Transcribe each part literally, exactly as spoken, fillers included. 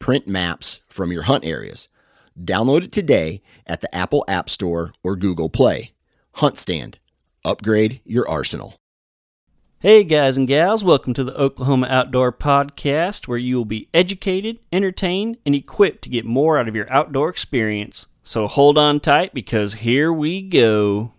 print maps from your hunt areas. Download it today at the Apple App Store or Google Play. HuntStand. Upgrade your arsenal. Hey guys and gals, welcome to the Oklahoma Outdoor Podcast, where you will be educated, entertained, and equipped to get more out of your outdoor experience. So hold on tight, because here we go.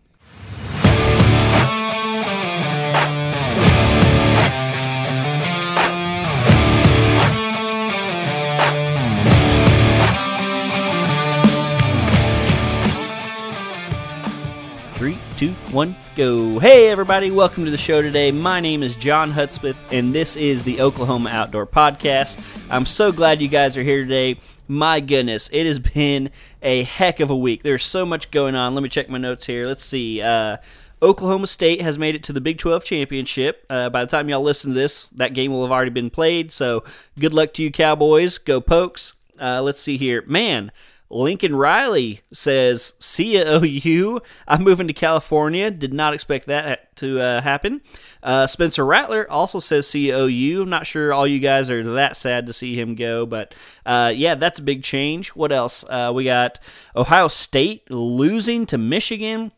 Two, one, go. Hey everybody, welcome to the show today. My name is John Hudspeth, and this is the Oklahoma Outdoor Podcast. I'm so glad you guys are here today. My goodness, it has been a heck of a week. There's so much going on. Let me check my notes here. Let's see. Uh, Oklahoma State has made it to the Big twelve Championship. Uh, by the time y'all listen to this, that game will have already been played, so good luck to you, Cowboys. Go Pokes. Uh, let's see here. Man, Lincoln Riley says, see ya, O U. I'm moving to California. Did not expect that to uh, happen. Uh, Spencer Rattler also says, see ya, O U. I'm not sure all you guys are that sad to see him go, but uh, yeah, that's a big change. What else? Uh, we got Ohio State losing to Michigan.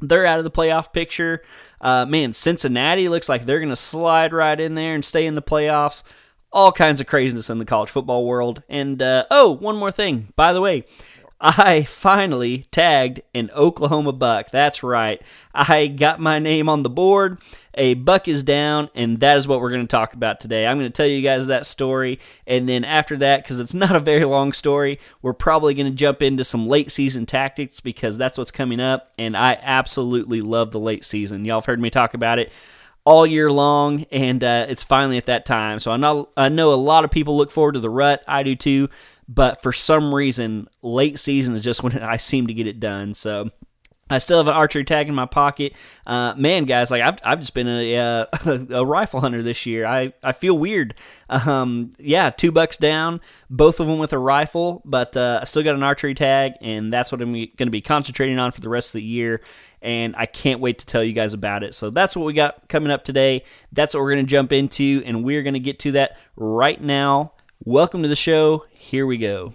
They're out of the playoff picture. Uh, man, Cincinnati looks like they're going to slide right in there and stay in the playoffs. All kinds of craziness in the college football world. And, uh, oh, one more thing. By the way, I finally tagged an Oklahoma buck. That's right. I got my name on the board. A buck is down, and that is what we're going to talk about today. I'm going to tell you guys that story, and then after that, because it's not a very long story, we're probably going to jump into some late-season tactics, because that's what's coming up, and I absolutely love the late season. Y'all have heard me talk about it all year long, and uh, it's finally at that time. So I know, I know a lot of people look forward to the rut. I do too, but for some reason, late season is just when I seem to get it done. So I still have an archery tag in my pocket. Uh, man, guys, like I've I've just been a uh, a rifle hunter this year. I, I feel weird. Um, yeah, two bucks down, both of them with a rifle, but uh, I still got an archery tag, and that's what I'm going to be concentrating on for the rest of the year. And I can't wait to tell you guys about it. So that's what we got coming up today. That's what we're going to jump into, and we're going to get to that right now. Welcome to the show. Here we go.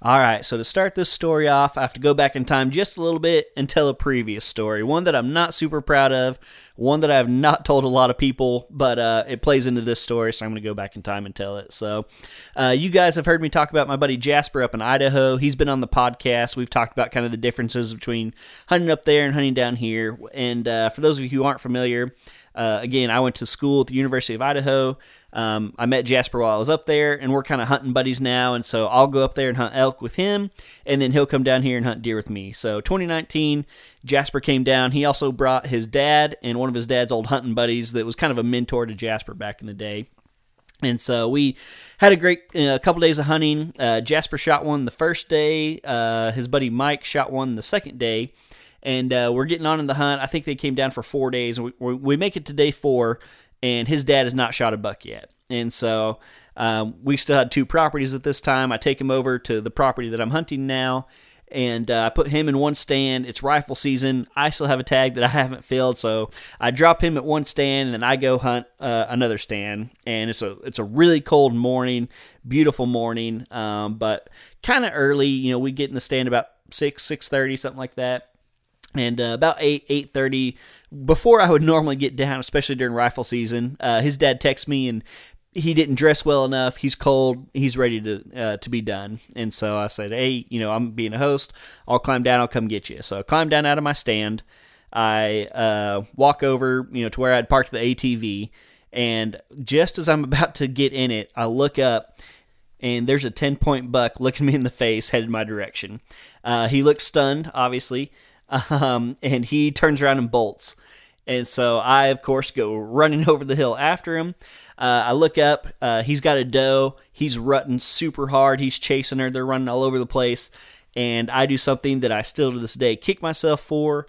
All right, so to start this story off, I have to go back in time just a little bit and tell a previous story, one that I'm not super proud of, one that I have not told a lot of people, but uh, it plays into this story, so I'm going to go back in time and tell it. So uh, you guys have heard me talk about my buddy Jasper up in Idaho. He's been on the podcast. We've talked about kind of the differences between hunting up there and hunting down here, and uh, for those of you who aren't familiar, Uh, again, I went to school at the University of Idaho. Um, I met Jasper while I was up there, and we're kind of hunting buddies now, and so I'll go up there and hunt elk with him, and then he'll come down here and hunt deer with me. So twenty nineteen, Jasper came down. He also brought his dad and one of his dad's old hunting buddies that was kind of a mentor to Jasper back in the day. And so we had a great uh, couple days of hunting. Uh, Jasper shot one the first day. Uh, his buddy Mike shot one the second day. And uh, we're getting on in the hunt. I think they came down for four days. We, we make it to day four, and his dad has not shot a buck yet. And so um, we still had two properties at this time. I take him over to the property that I'm hunting now, and uh, I put him in one stand. It's rifle season. I still have a tag that I haven't filled, so I drop him at one stand, and then I go hunt uh, another stand. And it's a it's a really cold morning, beautiful morning, um, but kind of early. You know, we get in the stand about six, six thirty, something like that. And uh, about eight, eight thirty, before I would normally get down, especially during rifle season, uh, his dad texts me, and he didn't dress well enough. He's cold. He's ready to uh, to be done. And so I said, hey, you know, I'm being a host. I'll climb down. I'll come get you. So I climbed down out of my stand. I uh, walk over, you know, to where I'd parked the A T V. And just as I'm about to get in it, I look up, and there's a ten-point buck looking me in the face, headed my direction. Uh, he looked stunned, obviously. Um, and he turns around and bolts. And so I, of course, go running over the hill after him. Uh, I look up. Uh, he's got a doe. He's rutting super hard. He's chasing her. They're running all over the place. And I do something that I still to this day kick myself for.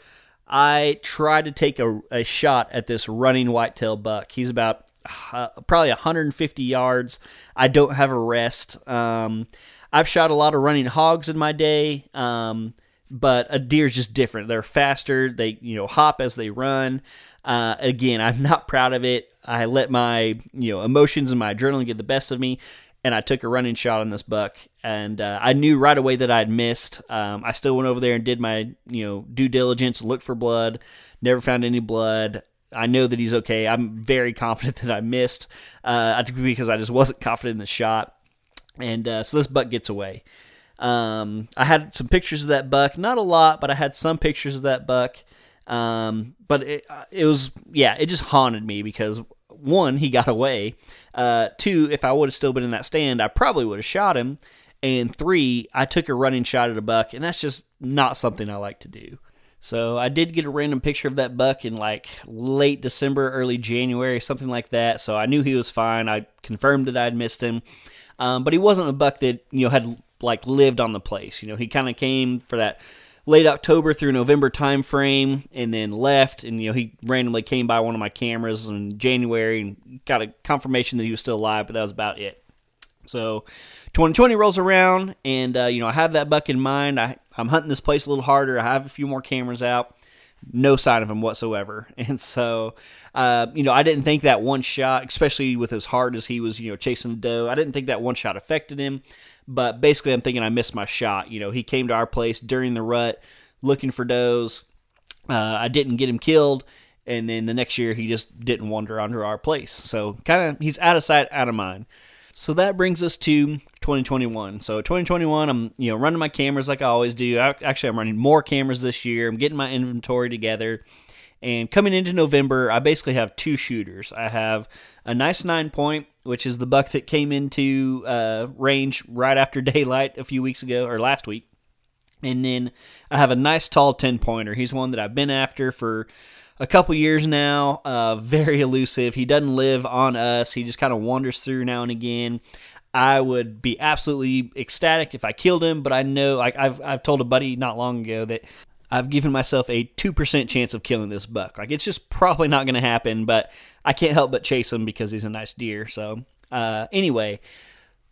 I try to take a, a shot at this running whitetail buck. He's about uh, probably one hundred fifty yards. I don't have a rest. Um, I've shot a lot of running hogs in my day, um, but a deer's just different. They're faster. They you know hop as they run. Uh, again, I'm not proud of it. I let my you know emotions and my adrenaline get the best of me, and I took a running shot on this buck, and uh, I knew right away that I had missed. Um, I still went over there and did my you know due diligence, looked for blood, never found any blood. I know that he's okay. I'm very confident that I missed, uh, because I just wasn't confident in the shot, and uh, so this buck gets away. Um, I had some pictures of that buck, not a lot, but I had some pictures of that buck. Um, but it, it was, yeah, it just haunted me because, one, he got away. Uh, two, if I would have still been in that stand, I probably would have shot him. And three, I took a running shot at a buck, and that's just not something I like to do. So I did get a random picture of that buck in like late December, early January, something like that. So I knew he was fine. I confirmed that I had missed him. Um, but he wasn't a buck that, you know, had like lived on the place. You know, he kind of came for that late October through November time frame, and then left, and you know he randomly came by one of my cameras in January and got a confirmation that he was still alive, but that was about it. So twenty twenty rolls around, and uh, you know I have that buck in mind. I, I'm hunting this place a little harder. I have a few more cameras out. No sign of him whatsoever. And so uh, you know I didn't think that one shot, especially with as hard as he was you know chasing the doe, I didn't think that one shot affected him. But basically, I'm thinking I missed my shot. You know, he came to our place during the rut looking for does. Uh, I didn't get him killed. And then the next year, he just didn't wander onto our place. So kind of he's out of sight, out of mind. So that brings us to twenty twenty-one. So twenty twenty-one, I'm you know running my cameras like I always do. I, actually, I'm running more cameras this year. I'm getting my inventory together. And coming into November, I basically have two shooters. I have a nice nine point, which is the buck that came into uh, range right after daylight a few weeks ago, or last week. And then I have a nice tall ten-pointer. He's one that I've been after for a couple years now, uh, very elusive. He doesn't live on us. He just kind of wanders through now and again. I would be absolutely ecstatic if I killed him, but I know, like I've I've told a buddy not long ago that I've given myself a two percent chance of killing this buck. Like, it's just probably not going to happen, but I can't help but chase him because he's a nice deer. So, uh, anyway,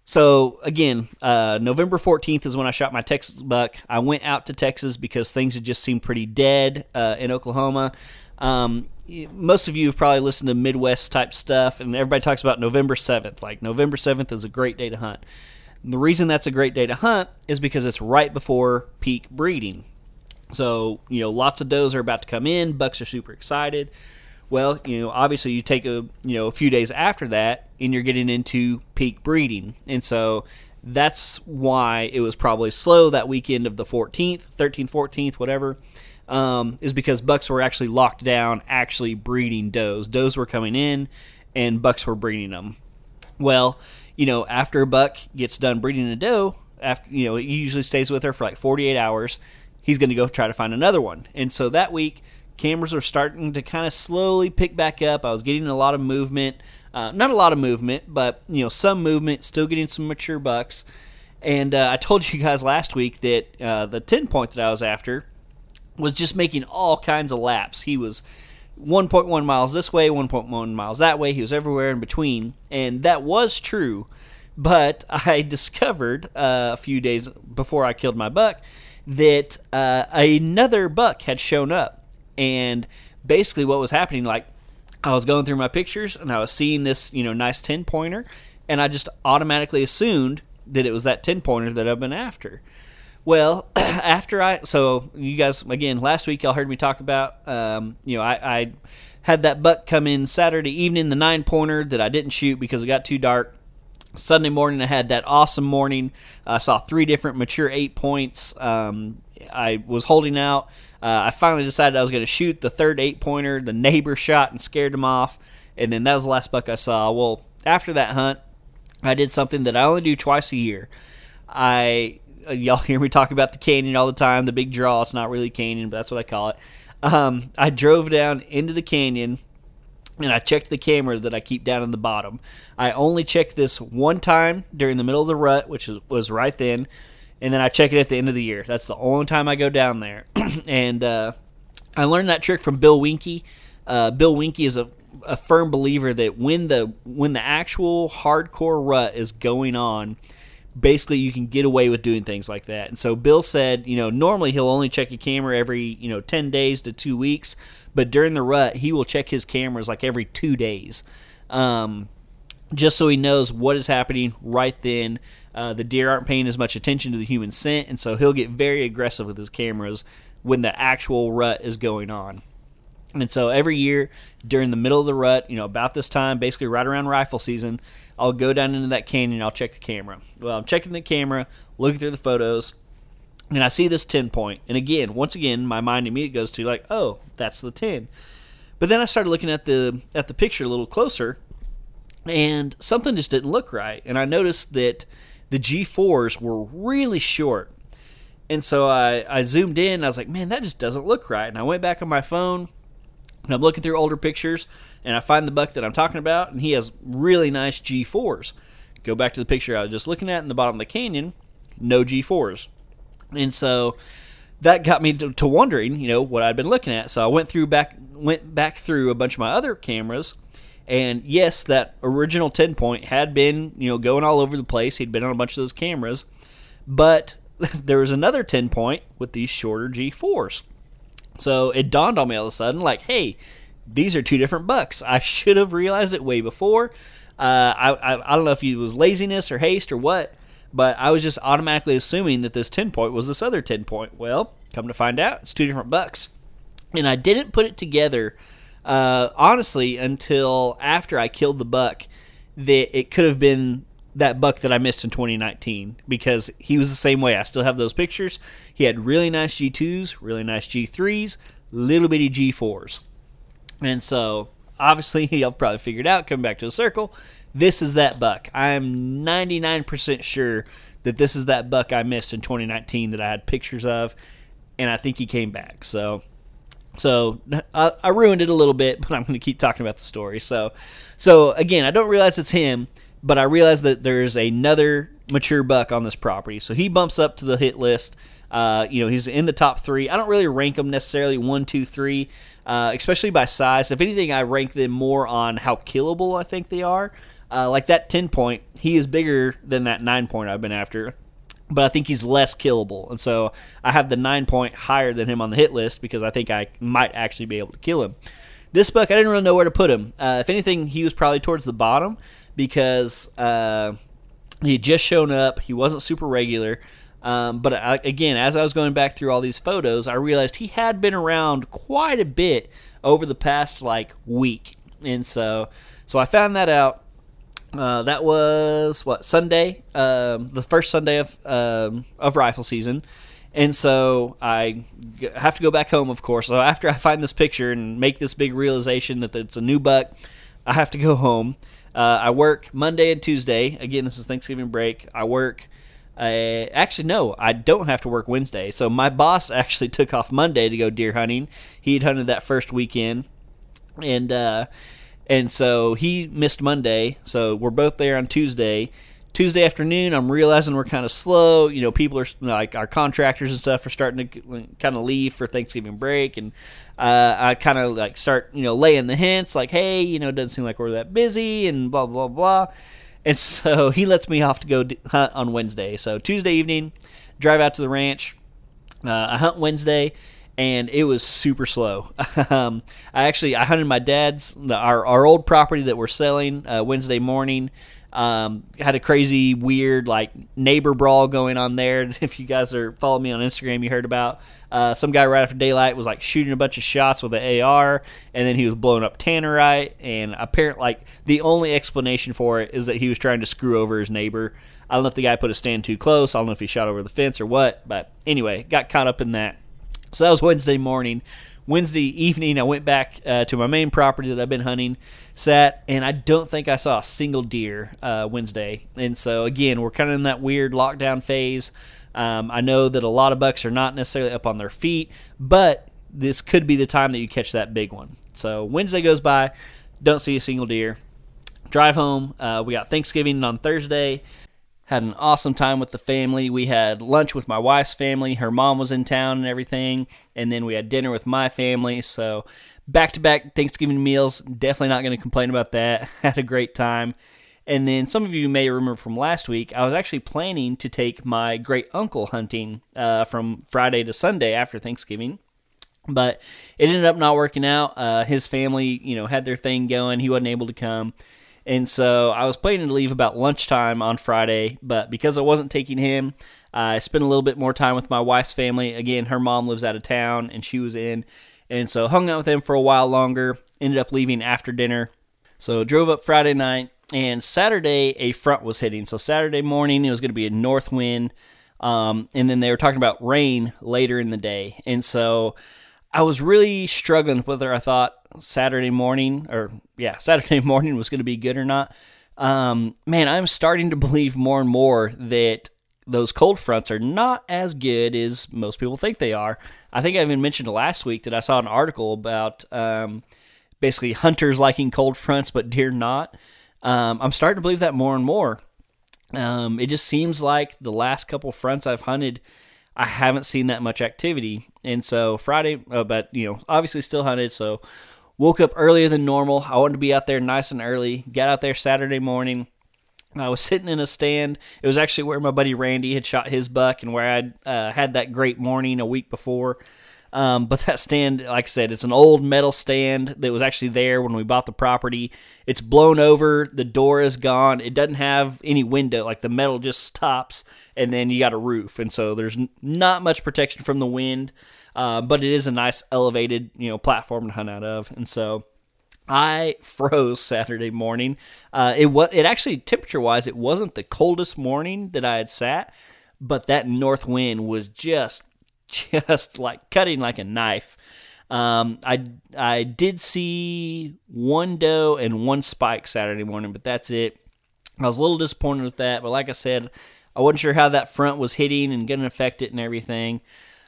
so, again, uh, November fourteenth is when I shot my Texas buck. I went out to Texas because things had just seemed pretty dead uh, in Oklahoma. Um, most of you have probably listened to Midwest-type stuff, and everybody talks about November seventh. Like, November seventh is a great day to hunt. And the reason that's a great day to hunt is because it's right before peak breeding. So, you know, lots of does are about to come in. Bucks are super excited. Well, you know, obviously you take a, you know, a few days after that and you're getting into peak breeding. And so that's why it was probably slow that weekend of the fourteenth, thirteenth, fourteenth, whatever, um, is because bucks were actually locked down, actually breeding does. Does were coming in and bucks were breeding them. Well, you know, after a buck gets done breeding a doe, after, you know, it usually stays with her for like forty-eight hours. He's going to go try to find another one. And so that week, cameras are starting to kind of slowly pick back up. I was getting a lot of movement. Uh, not a lot of movement, but you know, some movement, still getting some mature bucks. And uh, I told you guys last week that uh, the ten-point that I was after was just making all kinds of laps. He was one point one miles this way, one point one miles that way. He was everywhere in between. And that was true. But I discovered uh, a few days before I killed my buck that uh, another buck had shown up. And basically what was happening, like I was going through my pictures and I was seeing this, you know, nice ten-pointer, and I just automatically assumed that it was that ten-pointer that I've been after. Well, after I, so you guys, again, last week y'all heard me talk about, um, you know, I, I had that buck come in Saturday evening, the nine-pointer that I didn't shoot because it got too dark. Sunday morning, I had that awesome morning. I saw three different mature eight points. Um, I was holding out. Uh, I finally decided I was going to shoot the third eight-pointer. The neighbor shot and scared him off, and then that was the last buck I saw. Well, after that hunt, I did something that I only do twice a year. I y'all hear me talk about the canyon all the time, the big draw. It's not really canyon, but that's what I call it. Um, I drove down into the canyon and I checked the camera that I keep down in the bottom. I only checked this one time during the middle of the rut, which is, was right then, and then I check it at the end of the year. That's the only time I go down there. and uh, I learned that trick from Bill Winke. Uh, Bill Winke is a, a firm believer that when the when the actual hardcore rut is going on, basically you can get away with doing things like that. And so Bill said, you know, normally he'll only check a camera every, you know, ten days to two weeks. But during the rut, he will check his cameras like every two days um, just so he knows what is happening right then. Uh, the deer aren't paying as much attention to the human scent, and so he'll get very aggressive with his cameras when the actual rut is going on. And so every year during the middle of the rut, you know, about this time, basically right around rifle season, I'll go down into that canyon, I'll check the camera. Well, I'm checking the camera, looking through the photos, and I see this ten point. And again, once again, my mind immediately goes to like, oh, that's the ten. But then I started looking at the at the picture a little closer, and something just didn't look right. And I noticed that the G fours were really short. And so I, I zoomed in, and I was like, man, that just doesn't look right. And I went back on my phone, and I'm looking through older pictures, and I find the buck that I'm talking about, and he has really nice G fours. Go back to the picture I was just looking at in the bottom of the canyon, no G fours. And so that got me to, to wondering, you know, what I'd been looking at. So I went through back went back through a bunch of my other cameras, and yes, that original ten point had been, you know, going all over the place. He'd been on a bunch of those cameras, but there was another ten point with these shorter G fours. So it dawned on me all of a sudden, like, hey, these are two different bucks. I should have realized it way before. Uh, I, I I don't know if it was laziness or haste or what, but I was just automatically assuming that this ten point was this other ten point. Well, come to find out, it's two different bucks. And I didn't put it together, uh, honestly, until after I killed the buck, that it could have been that buck that I missed in twenty nineteen, because he was the same way. I still have those pictures. He had really nice G twos, really nice G threes, little bitty G fours. And so, obviously, y'all probably figured out, coming back to the circle, this is that buck. I am ninety-nine percent sure that this is that buck I missed in twenty nineteen that I had pictures of, and I think he came back. So, so I, I ruined it a little bit, but I'm going to keep talking about the story. So, so again, I don't realize it's him, but I realized that there's another mature buck on this property. So he bumps up to the hit list. Uh, you know, he's in the top three. I don't really rank them necessarily one, two, three, uh, especially by size. If anything, I rank them more on how killable I think they are. Uh, like that ten point, he is bigger than that nine point I've been after, but I think he's less killable. And so I have the nine point higher than him on the hit list because I think I might actually be able to kill him. This buck, I didn't really know where to put him. Uh, if anything, he was probably towards the bottom because uh, he had just shown up. He wasn't super regular. Um, but I, again, as I was going back through all these photos, I realized he had been around quite a bit over the past like week. And so, so I found that out. Uh, that was what Sunday, um, the first Sunday of, um, of rifle season. And so I have to go back home, of course. So after I find this picture and make this big realization that it's a new buck, I have to go home. Uh, I work Monday and Tuesday. Again, this is Thanksgiving break. I work. Uh, actually, no, I don't have to work Wednesday. So my boss actually took off Monday to go deer hunting. He had hunted that first weekend, and uh, and so he missed Monday. So we're both there on Tuesday. Tuesday afternoon, I'm realizing we're kind of slow. You know, people are like our contractors and stuff are starting to kind of leave for Thanksgiving break, and uh, I kind of like start you know laying the hints like, hey, you know, it doesn't seem like we're that busy, and blah blah blah. And so he lets me off to go hunt on Wednesday. So Tuesday evening, drive out to the ranch. Uh, I hunt Wednesday, and it was super slow. um, I actually I hunted my dad's our our old property that we're selling uh, Wednesday morning. Um, had a crazy weird like neighbor brawl going on there. If you guys are following me on Instagram, you heard about uh, some guy right after daylight was like shooting a bunch of shots with an A R, and then he was blowing up tannerite. And apparently, like the only explanation for it is that he was trying to screw over his neighbor. I don't know if the guy put a stand too close. I don't know if he shot over the fence or what. But anyway, got caught up in that. So that was Wednesday morning. Wednesday evening, I went back uh, to my main property that I've been hunting, sat, and I don't think I saw a single deer uh, Wednesday. And so, again, we're kind of in that weird lockdown phase. Um, I know that a lot of bucks are not necessarily up on their feet, but this could be the time that you catch that big one. So Wednesday goes by. Don't see a single deer. Drive home. Uh, we got Thanksgiving on Thursday. Had an awesome time with the family. We had lunch with my wife's family. Her mom was in town and everything. And then we had dinner with my family. So back-to-back Thanksgiving meals. Definitely not going to complain about that. Had a great time. And then some of you may remember from last week, I was actually planning to take my great uncle hunting uh, from Friday to Sunday after Thanksgiving. But it ended up not working out. Uh, his family, you know, had their thing going. He wasn't able to come. And so I was planning to leave about lunchtime on Friday, but because I wasn't taking him, I spent a little bit more time with my wife's family. Again, her mom lives out of town, and she was in. And so hung out with them for a while longer, ended up leaving after dinner. So drove up Friday night, and Saturday a front was hitting. So Saturday morning it was going to be a north wind, um, and then they were talking about rain later in the day. And so I was really struggling with whether I thought Saturday morning or yeah, Saturday morning was going to be good or not. Um, man, I'm starting to believe more and more that those cold fronts are not as good as most people think they are. I think I even mentioned last week that I saw an article about um, basically hunters liking cold fronts, but deer not. Um, I'm starting to believe that more and more. Um, it just seems like the last couple fronts I've hunted, I haven't seen that much activity. And so Friday, uh, but you know, obviously still hunted. So woke up earlier than normal. I wanted to be out there nice and early. Got out there Saturday morning. I was sitting in a stand. It was actually where my buddy Randy had shot his buck and where I'd uh, had that great morning a week before. Um, but that stand, like I said, it's an old metal stand that was actually there when we bought the property. It's blown over. The door is gone. It doesn't have any window. Like the metal just stops, and then you got a roof. And so there's not much protection from the wind, uh, but it is a nice elevated, you know, platform to hunt out of. And so I froze Saturday morning. Uh, it was, it actually temperature-wise, it wasn't the coldest morning that I had sat, but that north wind was just just like cutting like a knife. Um, I, I did see one doe and one spike Saturday morning, but that's it. I was a little disappointed with that, but like I said, I wasn't sure how that front was hitting and going to affect it and everything.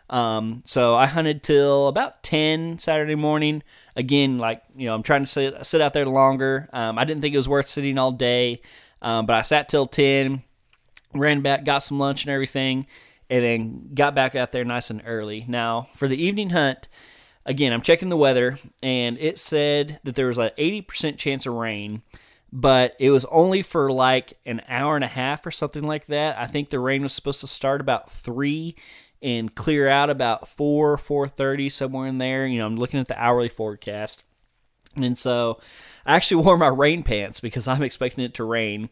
Um, so I hunted till about ten Saturday morning. Again, like, you know, I'm trying to sit, sit out there longer. Um, I didn't think it was worth sitting all day, um, but I sat till ten, ran back, got some lunch and everything, and then got back out there nice and early. Now, for the evening hunt, again, I'm checking the weather, and it said that there was an eighty percent chance of rain, but it was only for like an hour and a half or something like that. I think the rain was supposed to start about three and clear out about four, four thirty, somewhere in there. You know, I'm looking at the hourly forecast. And so I actually wore my rain pants because I'm expecting it to rain.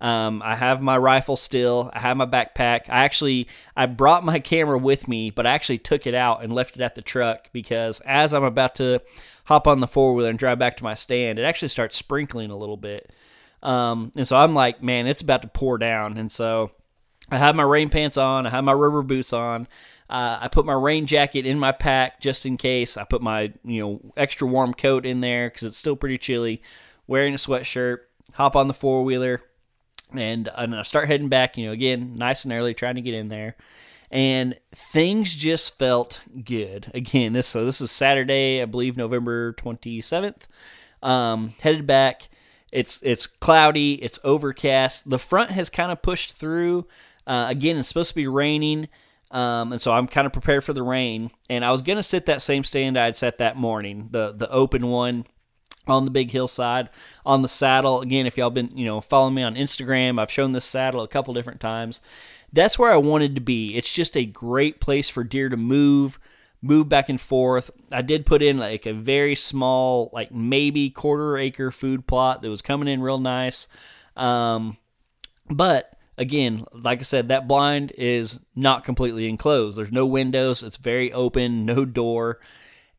Um, I have my rifle still. I have my backpack. I actually, I brought my camera with me, but I actually took it out and left it at the truck because as I'm about to hop on the four-wheeler and drive back to my stand, it actually starts sprinkling a little bit. Um, and so I'm like, man, it's about to pour down. And so I have my rain pants on. I have my rubber boots on. Uh, I put my rain jacket in my pack just in case. I put my, you know, extra warm coat in there because it's still pretty chilly. Wearing a sweatshirt, hop on the four-wheeler. And, and I start heading back, you know, again, nice and early, trying to get in there. And things just felt good. Again, this so this is Saturday, I believe, November twenty-seventh. Um, headed back. It's it's cloudy. It's overcast. The front has kind of pushed through. Uh, again, it's supposed to be raining. Um, and so I'm kind of prepared for the rain. And I was going to sit that same stand I had set that morning, the the open one, on the big hillside, on the saddle. Again, if y'all been, you know, following me on Instagram, I've shown this saddle a couple different times. That's where I wanted to be. It's just a great place for deer to move, move back and forth. I did put in like a very small, like maybe quarter acre food plot that was coming in real nice. Um, but again, like I said, that blind is not completely enclosed. There's no windows. It's very open, no door.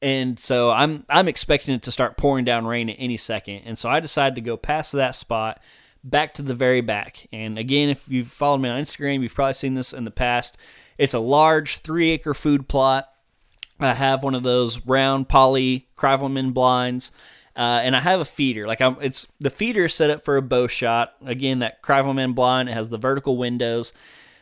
And so I'm I'm expecting it to start pouring down rain at any second. And so I decided to go past that spot back to the very back. And again, if you've followed me on Instagram, you've probably seen this in the past. It's a large three-acre food plot. I have one of those round poly Krivelman blinds. Uh, and I have a feeder. Like I'm, it's the feeder is set up for a bow shot. Again, that Krivelman blind, it has the vertical windows.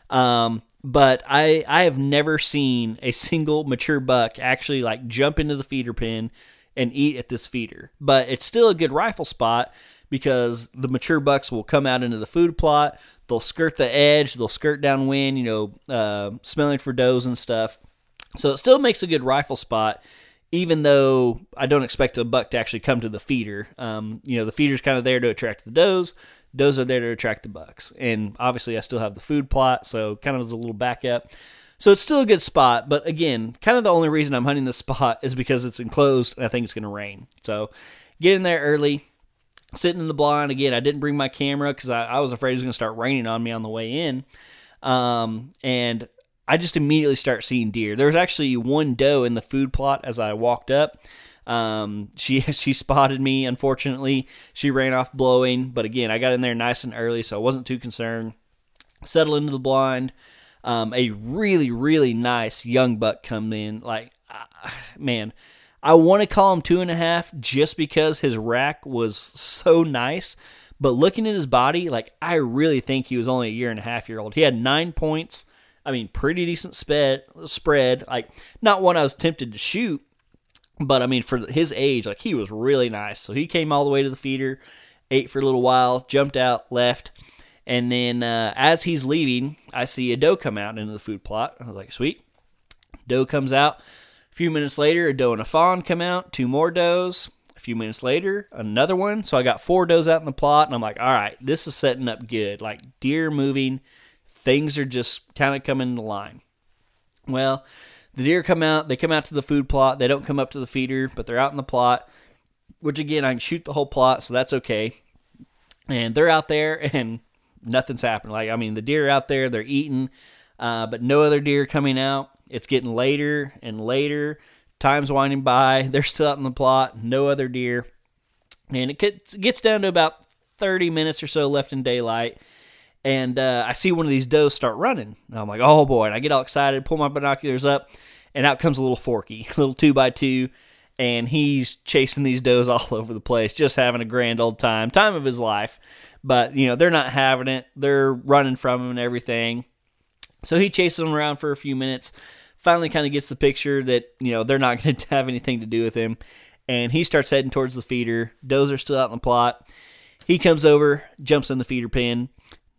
Um, but I, I have never seen a single mature buck actually like jump into the feeder pen and eat at this feeder. But it's still a good rifle spot because the mature bucks will come out into the food plot. They'll skirt the edge. They'll skirt downwind, you know, uh, smelling for does and stuff. So it still makes a good rifle spot, even though I don't expect a buck to actually come to the feeder. Um, you know, the feeder's kind of there to attract the does. Does are there to attract the bucks. And obviously I still have the food plot, so kind of as a little backup. So it's still a good spot, but again, kind of the only reason I'm hunting this spot is because it's enclosed and I think it's going to rain. So get in there early, sitting in the blind. Again, I didn't bring my camera because I, I was afraid it was going to start raining on me on the way in. Um, and I just immediately start seeing deer. There was actually one doe in the food plot as I walked up. Um, she, she spotted me. Unfortunately, she ran off blowing, but again, I got in there nice and early, so I wasn't too concerned. Settle into the blind. Um, a really, really nice young buck come in. Like, uh, man, I want to call him two and a half just because his rack was so nice. But looking at his body, like, I really think he was only a year and a half year old. He had nine points. I mean, pretty decent sped, spread. Like, not one I was tempted to shoot. But, I mean, for his age, like, he was really nice. So he came all the way to the feeder, ate for a little while, jumped out, left. And then uh, as he's leaving, I see a doe come out into the food plot. I was like, sweet. Doe comes out. A few minutes later, a doe and a fawn come out. Two more does. A few minutes later, another one. So I got four does out in the plot, and I'm like, all right, this is setting up good. Like, deer moving. Things are just kind of coming into line. Well, the deer come out. They come out to the food plot. They don't come up to the feeder, but they're out in the plot, which, again, I can shoot the whole plot, so that's okay. And they're out there, and nothing's happened. Like, I mean, the deer out there, they're eating, uh, but no other deer coming out. It's getting later and later. Time's winding by. They're still out in the plot. No other deer. And it gets down to about thirty minutes or so left in daylight. And uh, I see one of these does start running. And I'm like, oh, boy. And I get all excited, pull my binoculars up, and out comes a little forky, a little two by two. And he's chasing these does all over the place, just having a grand old time, time of his life. But, you know, they're not having it. They're running from him and everything. So he chases them around for a few minutes, finally kind of gets the picture that, you know, they're not going to have anything to do with him. And he starts heading towards the feeder. Does are still out in the plot. He comes over, jumps in the feeder pen.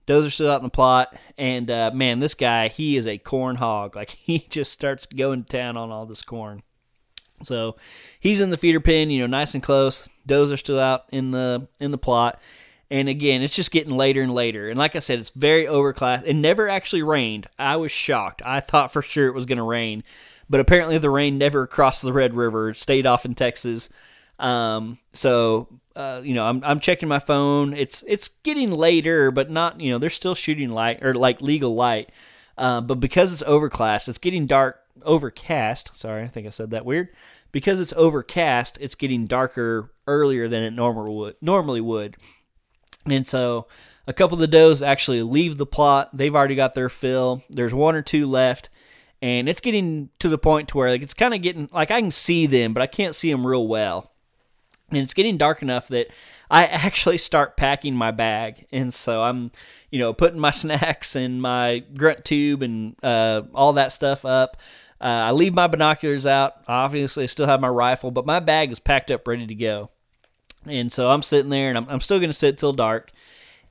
Does are still out in the plot. And, uh, man, this guy, he is a corn hog. Like, he just starts going to town on all this corn. So he's in the feeder pen, you know, nice and close. Does are still out in the in the plot. And again, it's just getting later and later. And like I said, it's very overcast. It never actually rained. I was shocked. I thought for sure it was going to rain. But apparently the rain never crossed the Red River. It stayed off in Texas. Um, so, uh, you know, I'm I'm checking my phone. It's it's getting later, but not, you know, they're still shooting light or like legal light. Uh, but because it's overcast, it's getting dark. Overcast. Sorry, I think I said that weird. Because it's overcast, it's getting darker earlier than it normal would, normally would. And so a couple of the does actually leave the plot. They've already got their fill. There's one or two left. And it's getting to the point to where, like, it's kind of getting, like, I can see them, but I can't see them real well. And it's getting dark enough that I actually start packing my bag. And so I'm, you know, putting my snacks and my grunt tube and uh, all that stuff up. Uh, I leave my binoculars out. Obviously, I still have my rifle, but my bag is packed up, ready to go. And so I'm sitting there, and I'm, I'm still going to sit till dark.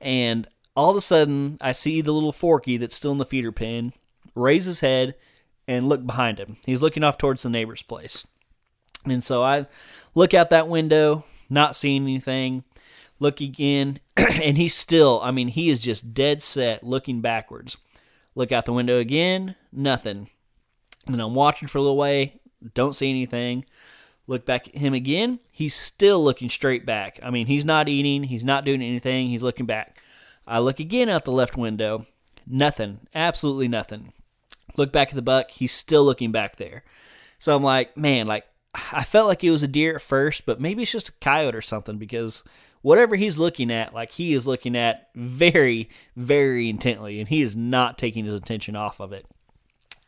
And all of a sudden, I see the little forky that's still in the feeder pen raise his head and look behind him. He's looking off towards the neighbor's place. And so I look out that window, not seeing anything. Look again, and he's still, I mean, he is just dead set looking backwards. Look out the window again, nothing. And I'm watching for a little way, don't see anything. Look back at him again. He's still looking straight back. I mean, he's not eating. He's not doing anything. He's looking back. I look again out the left window. Nothing. Absolutely nothing. Look back at the buck. He's still looking back there. So I'm like, man, like, I felt like it was a deer at first, but maybe it's just a coyote or something, because whatever he's looking at, like, he is looking at very, very intently, and he is not taking his attention off of it.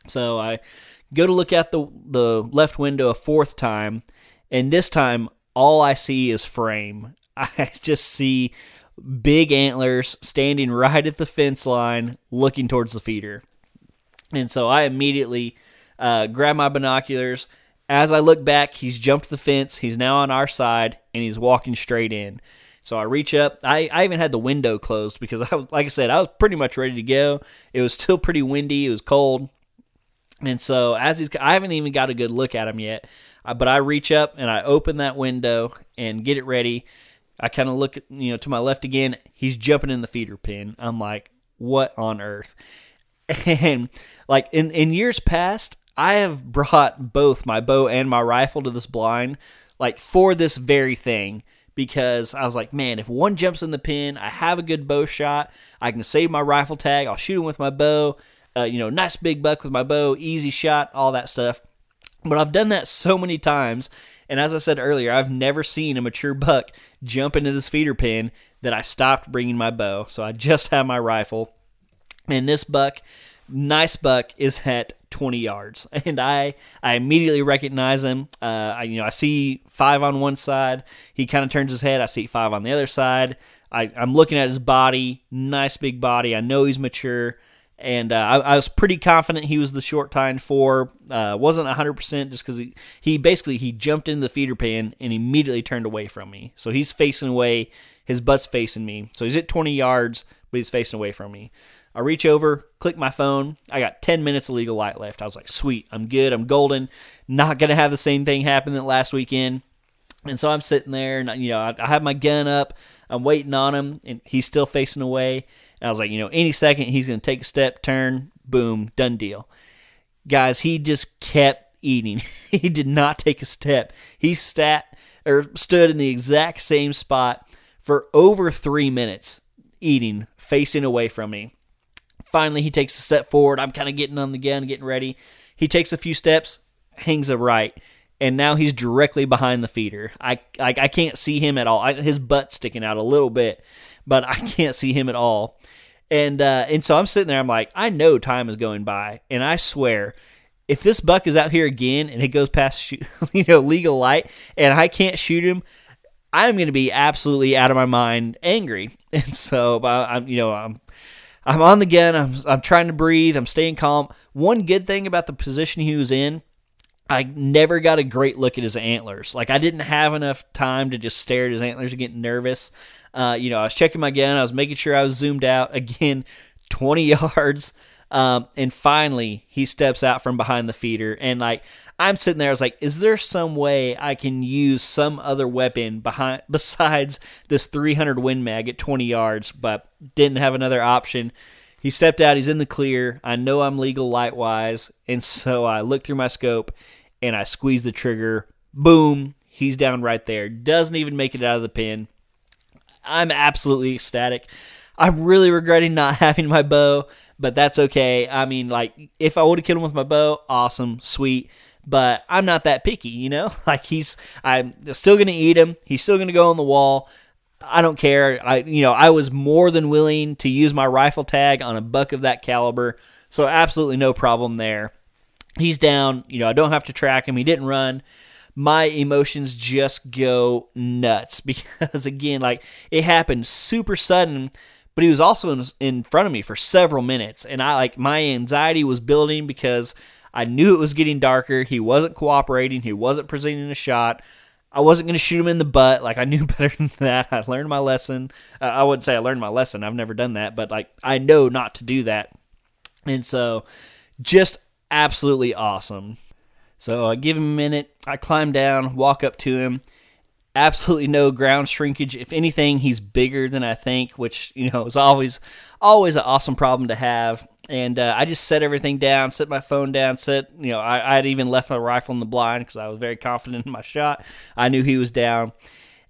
So I go to look out the the left window a fourth time, and this time all I see is frame. I just see big antlers standing right at the fence line looking towards the feeder. And so I immediately uh, grab my binoculars As I look back, he's jumped the fence. He's now on our side, and he's walking straight in. So I reach up. I, I even had the window closed because, I, like I said, I was pretty much ready to go. It was still pretty windy. It was cold. And so as he's, I haven't even got a good look at him yet. But I reach up, and I open that window and get it ready. I kind of look, you know, to my left again. He's jumping in the feeder pen. I'm like, what on earth? And, like, in, in years past, I have brought both my bow and my rifle to this blind, like, for this very thing. Because I was like, man, if one jumps in the pen, I have a good bow shot. I can save my rifle tag. I'll shoot him with my bow. Uh, you know, nice big buck with my bow, easy shot, all that stuff. But I've done that so many times. And as I said earlier, I've never seen a mature buck jump into this feeder pen that I stopped bringing my bow. So I just have my rifle. And this buck, nice buck, is at twenty yards. And I, I immediately recognize him. Uh, I, you know, I see five on one side. He kind of turns his head. I see five on the other side. I, I'm looking at his body, nice big body. I know he's mature. And uh, I, I was pretty confident he was the short time for. Uh, wasn't one hundred percent just because he, he basically he jumped into the feeder pen and immediately turned away from me. So he's facing away. His butt's facing me. So he's at twenty yards, but he's facing away from me. I reach over, click my phone. I got ten minutes of legal light left. I was like, sweet, I'm good, I'm golden. Not going to have the same thing happen that last weekend. And so I'm sitting there, and you know, I, I have my gun up. I'm waiting on him, and he's still facing away. And I was like, you know, any second he's going to take a step, turn, boom, done deal. Guys, he just kept eating. He did not take a step. He sat or stood in the exact same spot for over three minutes, eating, facing away from me. Finally, he takes a step forward. I'm kind of getting on the gun, getting ready. He takes a few steps, hangs a right, and now he's directly behind the feeder. I I, I can't see him at all. I, his butt's sticking out a little bit, but I can't see him at all. And uh, and so I'm sitting there. I'm like, I know time is going by, and I swear, if this buck is out here again and it goes past shoot, you know legal light, and I can't shoot him, I'm going to be absolutely out of my mind, angry. And so I'm you know I'm. I'm on the gun. I'm I'm trying to breathe. I'm staying calm. One good thing about the position he was in, I never got a great look at his antlers. Like, I didn't have enough time to just stare at his antlers and get nervous. Uh, you know, I was checking my gun. I was making sure I was zoomed out. Again, twenty yards. Um, and finally, he steps out from behind the feeder. And, like, I'm sitting there. I was like, is there some way I can use some other weapon behind besides this three hundred Win Mag at twenty yards? But didn't have another option. He stepped out. He's in the clear. I know I'm legal light-wise. And so I look through my scope, and I squeeze the trigger. Boom. He's down right there. Doesn't even make it out of the pen. I'm absolutely ecstatic. I'm really regretting not having my bow, but that's okay. I mean, like, if I would have killed him with my bow, awesome, sweet. But I'm not that picky, you know? Like, he's, I'm still going to eat him. He's still going to go on the wall. I don't care. I, you know, I was more than willing to use my rifle tag on a buck of that caliber. So absolutely no problem there. He's down. You know, I don't have to track him. He didn't run. My emotions just go nuts because, again, like, it happened super sudden. But he was also in, in front of me for several minutes, and I like my anxiety was building because I knew it was getting darker. He wasn't cooperating. He wasn't presenting a shot. I wasn't going to shoot him in the butt. Like, I knew better than that. I learned my lesson. Uh, I wouldn't say I learned my lesson. I've never done that, but like I know not to do that. And so, just absolutely awesome. So I give him a minute. I climb down, walk up to him. Absolutely no ground shrinkage. If anything, he's bigger than I think, which, you know, is always always an awesome problem to have. And uh, I just set everything down, set my phone down, set, you know, I, I'd even left my rifle in the blind because I was very confident in my shot. I knew he was down.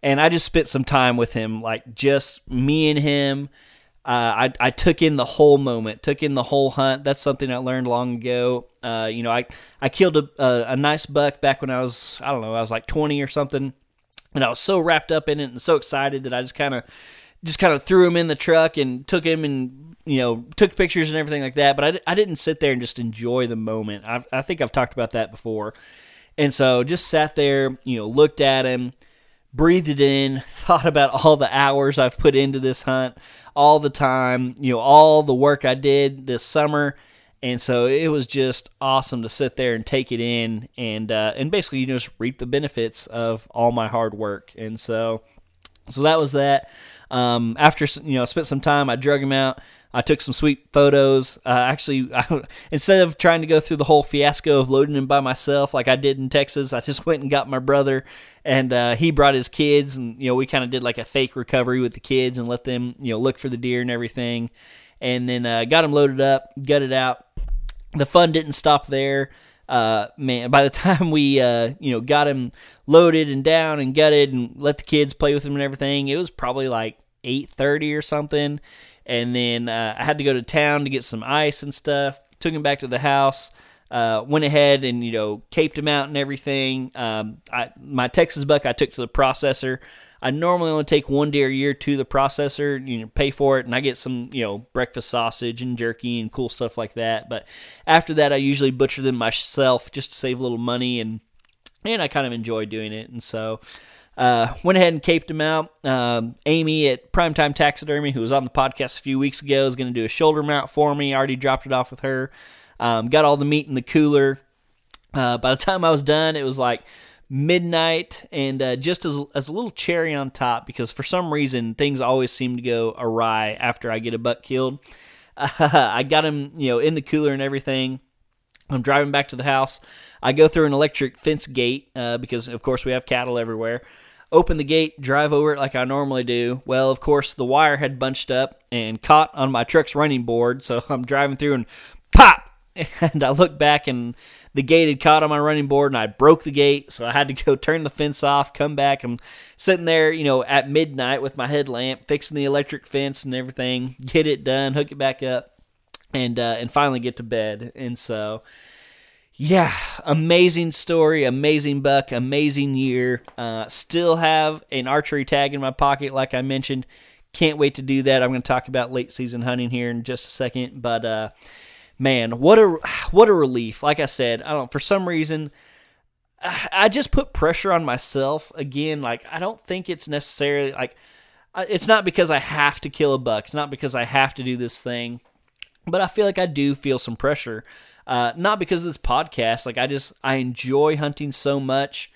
And I just spent some time with him, like just me and him. Uh, I, I took in the whole moment, took in the whole hunt. That's something I learned long ago. Uh, you know, I, I killed a, a, a nice buck back when I was, I don't know, I was like twenty or something. And I was so wrapped up in it and so excited that I just kind of just kind of threw him in the truck and took him and, you know, took pictures and everything like that. But I, d- I didn't sit there and just enjoy the moment. I've, I think I've talked about that before. And so just sat there, you know, looked at him, breathed it in, thought about all the hours I've put into this hunt, all the time, you know, all the work I did this summer. And so it was just awesome to sit there and take it in and uh, and basically you just reap the benefits of all my hard work. And so so that was that. Um, after, you know, I spent some time, I drug him out. I took some sweet photos. Uh, actually, I, instead of trying to go through the whole fiasco of loading him by myself like I did in Texas, I just went and got my brother, and uh, he brought his kids. And, you know, we kind of did like a fake recovery with the kids and let them, you know, look for the deer and everything. And then uh, got him loaded up, gutted out. The fun didn't stop there. Uh, man, by the time we, uh, you know, got him loaded and down and gutted and let the kids play with him and everything, it was probably like eight thirty or something. And then uh, I had to go to town to get some ice and stuff. Took him back to the house. Uh, went ahead and, you know, caped him out and everything. Um, I, my Texas buck I took to the processor. I normally only take one deer a year to the processor, you know, pay for it, and I get some, you know, breakfast sausage and jerky and cool stuff like that. But after that, I usually butcher them myself just to save a little money, and and I kind of enjoy doing it. And so uh, went ahead and caped him out. Um, Amy at Primetime Taxidermy, who was on the podcast a few weeks ago, is going to do a shoulder mount for me. I already dropped it off with her. Um, got all the meat in the cooler. Uh, by the time I was done, it was like midnight, and uh, just as, as a little cherry on top, because for some reason, things always seem to go awry after I get a buck killed. Uh, I got him, you know, in the cooler and everything. I'm driving back to the house. I go through an electric fence gate, uh, because, of course, we have cattle everywhere. Open the gate, drive over it like I normally do. Well, of course, the wire had bunched up and caught on my truck's running board, so I'm driving through and pop! And I look back, and the gate had caught on my running board, and I broke the gate, so I had to go turn the fence off, come back. I'm sitting there, you know, at midnight with my headlamp, fixing the electric fence and everything, get it done, hook it back up, and uh, and finally get to bed. And so, yeah, amazing story, amazing buck, amazing year. Uh, still have an archery tag in my pocket, like I mentioned. Can't wait to do that. I'm going to talk about late season hunting here in just a second, but uh man, what a what a relief! Like I said, I don't. For some reason, I just put pressure on myself again. Like I don't think it's necessarily like it's not because I have to kill a buck. It's not because I have to do this thing, but I feel like I do feel some pressure. Uh, not because of this podcast. Like I just I enjoy hunting so much.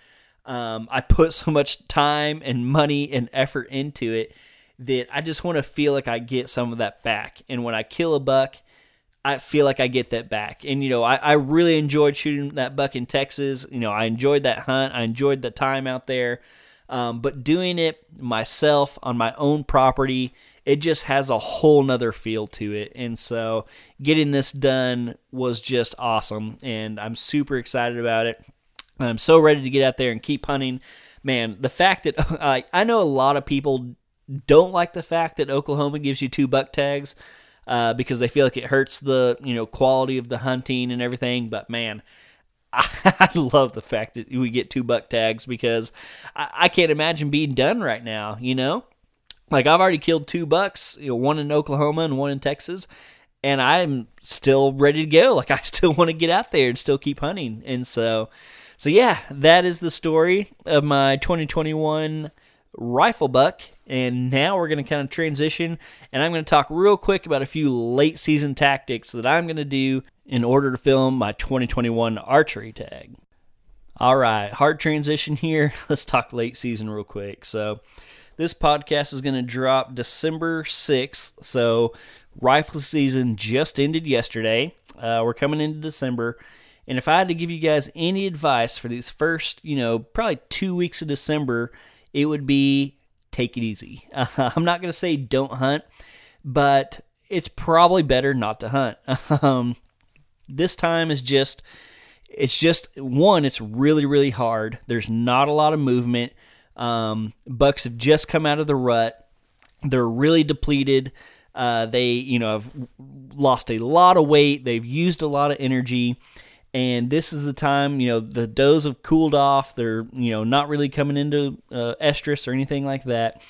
Um, I put so much time and money and effort into it that I just want to feel like I get some of that back. And when I kill a buck, I feel like I get that back. And, you know, I, I really enjoyed shooting that buck in Texas. You know, I enjoyed that hunt. I enjoyed the time out there. Um, but doing it myself on my own property, it just has a whole nother feel to it. And so getting this done was just awesome. And I'm super excited about it. I'm so ready to get out there and keep hunting. Man, the fact that I, I know a lot of people don't like the fact that Oklahoma gives you two buck tags. Uh, because they feel like it hurts the, you know, quality of the hunting and everything. But, man, I, I love the fact that we get two buck tags because I, I can't imagine being done right now, you know? Like, I've already killed two bucks, you know, one in Oklahoma and one in Texas, and I'm still ready to go. Like, I still want to get out there and still keep hunting. And so, so yeah, that is the story of my twenty twenty-one rifle buck. And now we're going to kind of transition, and I'm going to talk real quick about a few late season tactics that I'm going to do in order to film my twenty twenty-one archery tag. All right, hard transition here. Let's talk late season real quick. So this podcast is going to drop December sixth. So rifle season just ended yesterday. Uh, we're coming into December. And if I had to give you guys any advice for these first, you know, probably two weeks of December, it would be take it easy. Uh, I'm not going to say don't hunt, but it's probably better not to hunt. Um, this time is just, it's just, one, it's really, really hard. There's not a lot of movement. Um, bucks have just come out of the rut. They're really depleted. Uh, they, you know, have lost a lot of weight. They've used a lot of energy. And this is the time, you know, the does have cooled off. They're, you know, not really coming into uh, estrus or anything like that.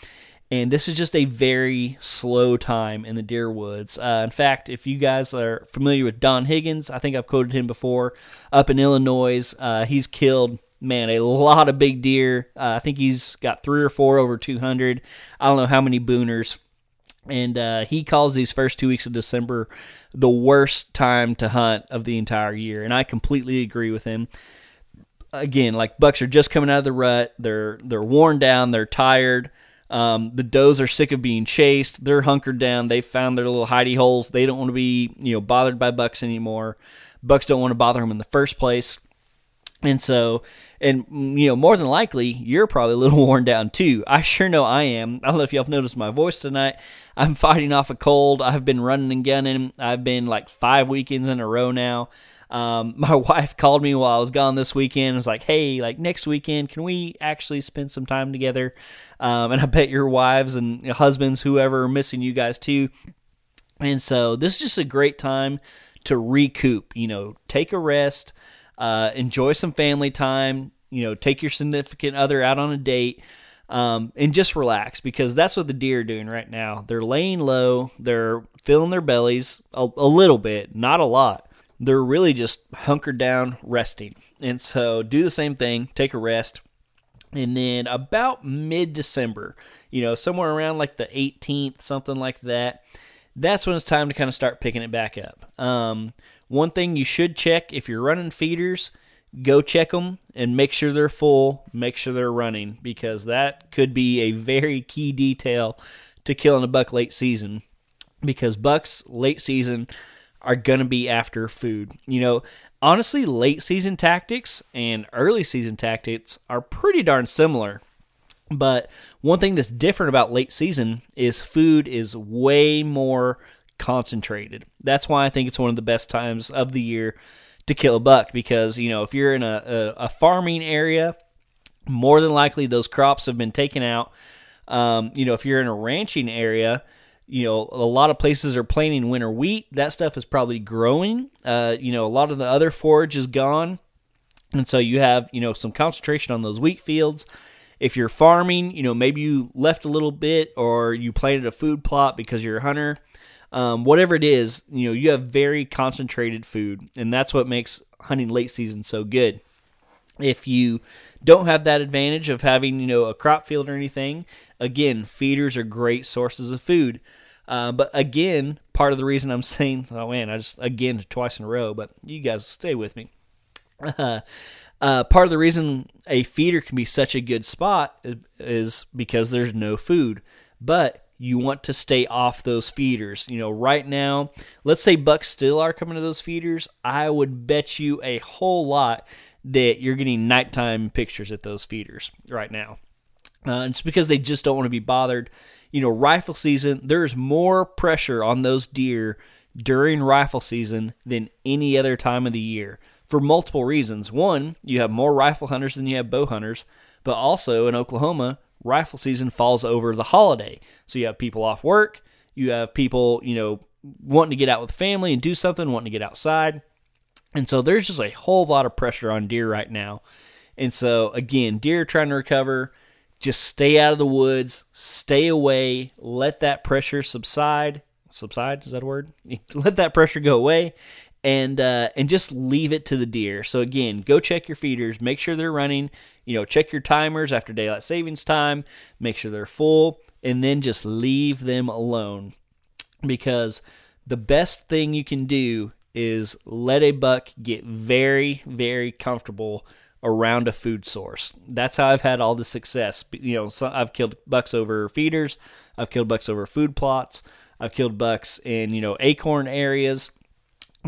And this is just a very slow time in the deer woods. Uh, in fact, if you guys are familiar with Don Higgins, I think I've quoted him before, up in Illinois, uh, he's killed, man, a lot of big deer. Uh, I think he's got three or four over two hundred. I don't know how many booners. And uh, he calls these first two weeks of December the worst time to hunt of the entire year. And I completely agree with him. Again, like, bucks are just coming out of the rut. They're they're worn down. They're tired. Um, the does are sick of being chased. They're hunkered down. They found their little hidey holes. They don't want to be, you know, bothered by bucks anymore. Bucks don't want to bother them in the first place. And so, and, you know, more than likely, you're probably a little worn down too. I sure know I am. I don't know if y'all have noticed my voice tonight. I'm fighting off a cold. I've been running and gunning. I've been like five weekends in a row now. Um, my wife called me while I was gone this weekend. I was like, hey, like next weekend, can we actually spend some time together? Um, and I bet your wives and husbands, whoever, are missing you guys too. And so this is just a great time to recoup, you know, take a rest. Uh, enjoy some family time, you know, take your significant other out on a date, um, and just relax, because that's what the deer are doing right now. They're laying low. They're filling their bellies a, a little bit, not a lot. They're really just hunkered down, resting. And so do the same thing, take a rest. And then about mid-December, you know, somewhere around like the eighteenth, something like that, that's when it's time to kind of start picking it back up. Um, one thing you should check, if you're running feeders, go check them and make sure they're full, make sure they're running, because that could be a very key detail to killing a buck late season, because bucks late season are going to be after food. You know, honestly, late season tactics and early season tactics are pretty darn similar. But one thing that's different about late season is food is way more concentrated. That's why I think it's one of the best times of the year to kill a buck, because, you know, if you're in a, a, a farming area, more than likely those crops have been taken out. Um, you know, if you're in a ranching area, you know, a lot of places are planting winter wheat. That stuff is probably growing. Uh, you know, a lot of the other forage is gone. And so you have, you know, some concentration on those wheat fields. If you're farming, you know, maybe you left a little bit, or you planted a food plot because you're a hunter. Um, whatever it is, you know, you have very concentrated food, and that's what makes hunting late season so good. If you don't have that advantage of having, you know, a crop field or anything, again, feeders are great sources of food. Uh, but again, part of the reason I'm saying, oh man, I just, again, twice in a row, but you guys stay with me. Uh, Uh, part of the reason a feeder can be such a good spot is because there's no food, but you want to stay off those feeders. You know, right now, let's say bucks still are coming to those feeders. I would bet you a whole lot that you're getting nighttime pictures at those feeders right now. Uh, it's because they just don't want to be bothered. You know, rifle season, there's more pressure on those deer during rifle season than any other time of the year, for multiple reasons. One, you have more rifle hunters than you have bow hunters, but also in Oklahoma, rifle season falls over the holiday. So you have people off work, you have people, you know, wanting to get out with family and do something, wanting to get outside. And so there's just a whole lot of pressure on deer right now. And so again, deer trying to recover, just stay out of the woods, stay away, let that pressure subside. Subside, is that a word? Let that pressure go away. And uh, and just leave it to the deer. So again, go check your feeders, make sure they're running. You know, check your timers after daylight savings time, make sure they're full, and then just leave them alone. Because the best thing you can do is let a buck get very, very comfortable around a food source. That's how I've had all the success. You know, so I've killed bucks over feeders, I've killed bucks over food plots, I've killed bucks in, you know, acorn areas.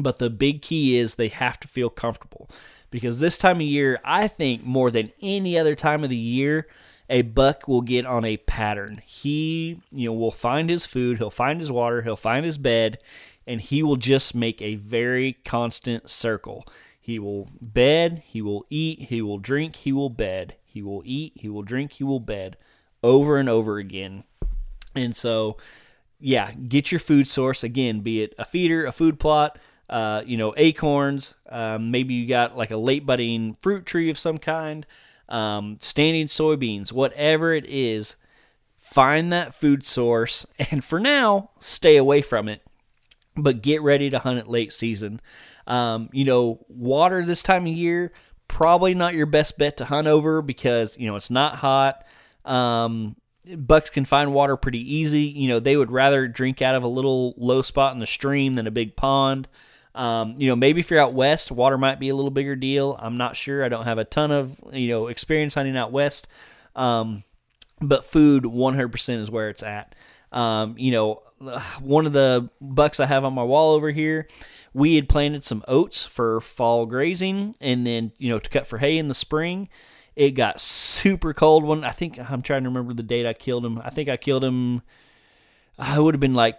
But the big key is they have to feel comfortable, because this time of year, I think more than any other time of the year, a buck will get on a pattern. He, you know, will find his food, he'll find his water, he'll find his bed, and he will just make a very constant circle. He will bed, he will eat, he will drink, he will bed, he will eat, he will drink, he will bed, over and over again. And so, yeah, get your food source again, be it a feeder, a food plot, Uh, you know, acorns, um, maybe you got like a late budding fruit tree of some kind, um, standing soybeans, whatever it is, find that food source, and for now, stay away from it, but get ready to hunt it late season. Um, you know, water this time of year, probably not your best bet to hunt over, because, you know, it's not hot. Um, bucks can find water pretty easy. You know, they would rather drink out of a little low spot in the stream than a big pond. Um, you know, maybe if you're out west, water might be a little bigger deal. I'm not sure. I don't have a ton of, you know, experience hunting out west. Um, but food one hundred percent is where it's at. Um, you know, one of the bucks I have on my wall over here, we had planted some oats for fall grazing and then, you know, to cut for hay in the spring. It got super cold one. I think I'm trying to remember the date I killed him. I think I killed him. I would have been like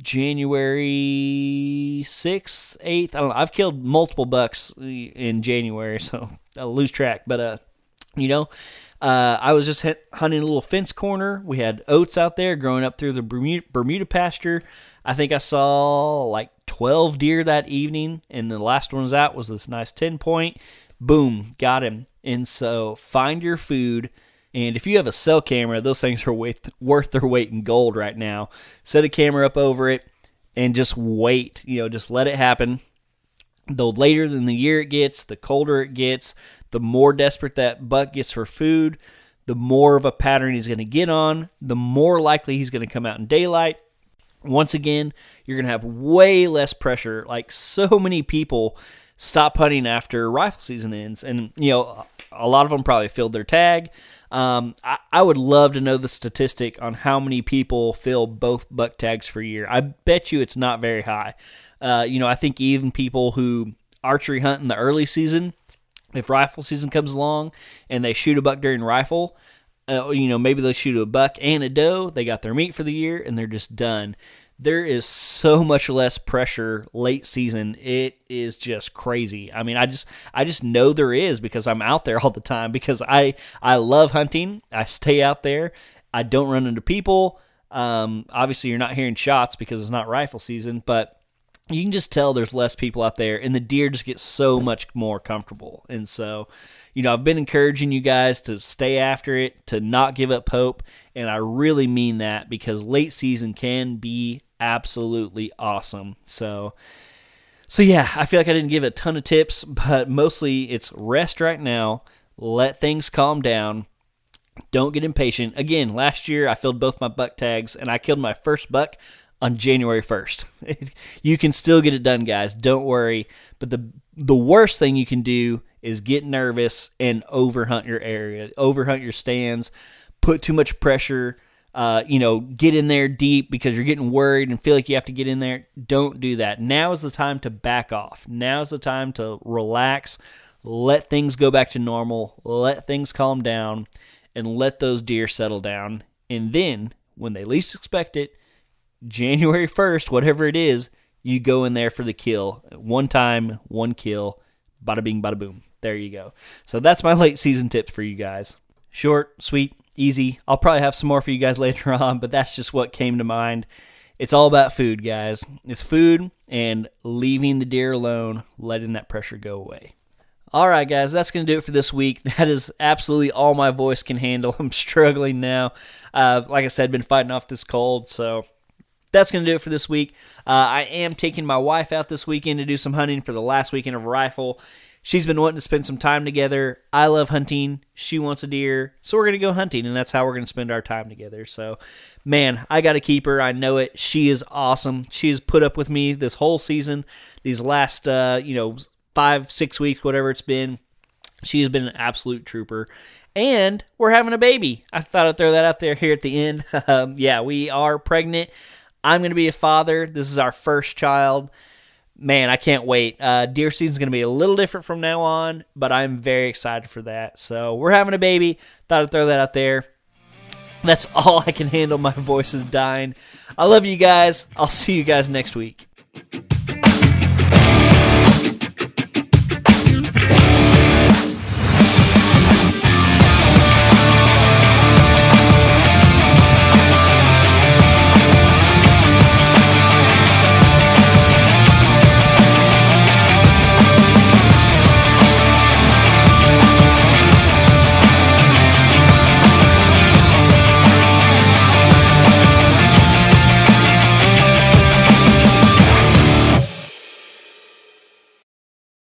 January sixth, eighth. I don't know. I've killed multiple bucks in January, so I'll lose track. But, uh, you know, uh, I was just hunting a little fence corner. We had oats out there growing up through the Bermuda, Bermuda pasture. I think I saw like twelve deer that evening, and the last one was out was this nice ten point. Boom, got him. And so find your food. And if you have a cell camera, those things are worth, worth their weight in gold right now. Set a camera up over it and just wait. You know, just let it happen. The later than the year it gets, the colder it gets, the more desperate that buck gets for food, the more of a pattern he's going to get on, the more likely he's going to come out in daylight. Once again, you're going to have way less pressure. Like so many people stop hunting after rifle season ends. And, you know, a lot of them probably filled their tag. Um, I, I would love to know the statistic on how many people fill both buck tags for a year. I bet you it's not very high. Uh, you know, I think even people who archery hunt in the early season, if rifle season comes along and they shoot a buck during rifle, uh, you know, maybe they shoot a buck and a doe, they got their meat for the year and they're just done. There is so much less pressure late season. It is just crazy. I mean, I just I just know there is because I'm out there all the time because I, I love hunting. I stay out there. I don't run into people. Um, obviously, you're not hearing shots because it's not rifle season, but you can just tell there's less people out there, and the deer just get so much more comfortable. And so, you know, I've been encouraging you guys to stay after it, to not give up hope, and I really mean that because late season can be absolutely awesome. So, so yeah, I feel like I didn't give a ton of tips, but mostly it's rest right now. Let things calm down. Don't get impatient. Again, last year I filled both my buck tags and I killed my first buck on January first. You can still get it done, guys. Don't worry. But the the worst thing you can do is get nervous and overhunt your area, overhunt your stands, put too much pressure. Uh, you know, get in there deep because you're getting worried and feel like you have to get in there. Don't do that. Now is the time to back off. Now is the time to relax, let things go back to normal, let things calm down, and let those deer settle down. And then, when they least expect it, January first, whatever it is, you go in there for the kill. One time, one kill, bada bing, bada boom. There you go. So that's my late season tips for you guys. Short, sweet, easy. I'll probably have some more for you guys later on, but that's just what came to mind. It's all about food, guys. It's food and leaving the deer alone, letting that pressure go away. All right, guys, that's going to do it for this week. That is absolutely all my voice can handle. I'm struggling now. Uh, like I said, been fighting off this cold, so that's going to do it for this week. Uh, I am taking my wife out this weekend to do some hunting for the last weekend of rifle. She's been wanting to spend some time together. I love hunting. She wants a deer. So we're going to go hunting, and that's how we're going to spend our time together. So, man, I got to keep her. I know it. She is awesome. She has put up with me this whole season, these last, uh, you know, five, six weeks, whatever it's been. She has been an absolute trooper. And we're having a baby. I thought I'd throw that out there here at the end. um, yeah, we are pregnant. I'm going to be a father. This is our first child. Man, I can't wait. Uh, deer season's going to be a little different from now on, but I'm very excited for that. So we're having a baby. Thought I'd throw that out there. That's all I can handle. My voice is dying. I love you guys. I'll see you guys next week.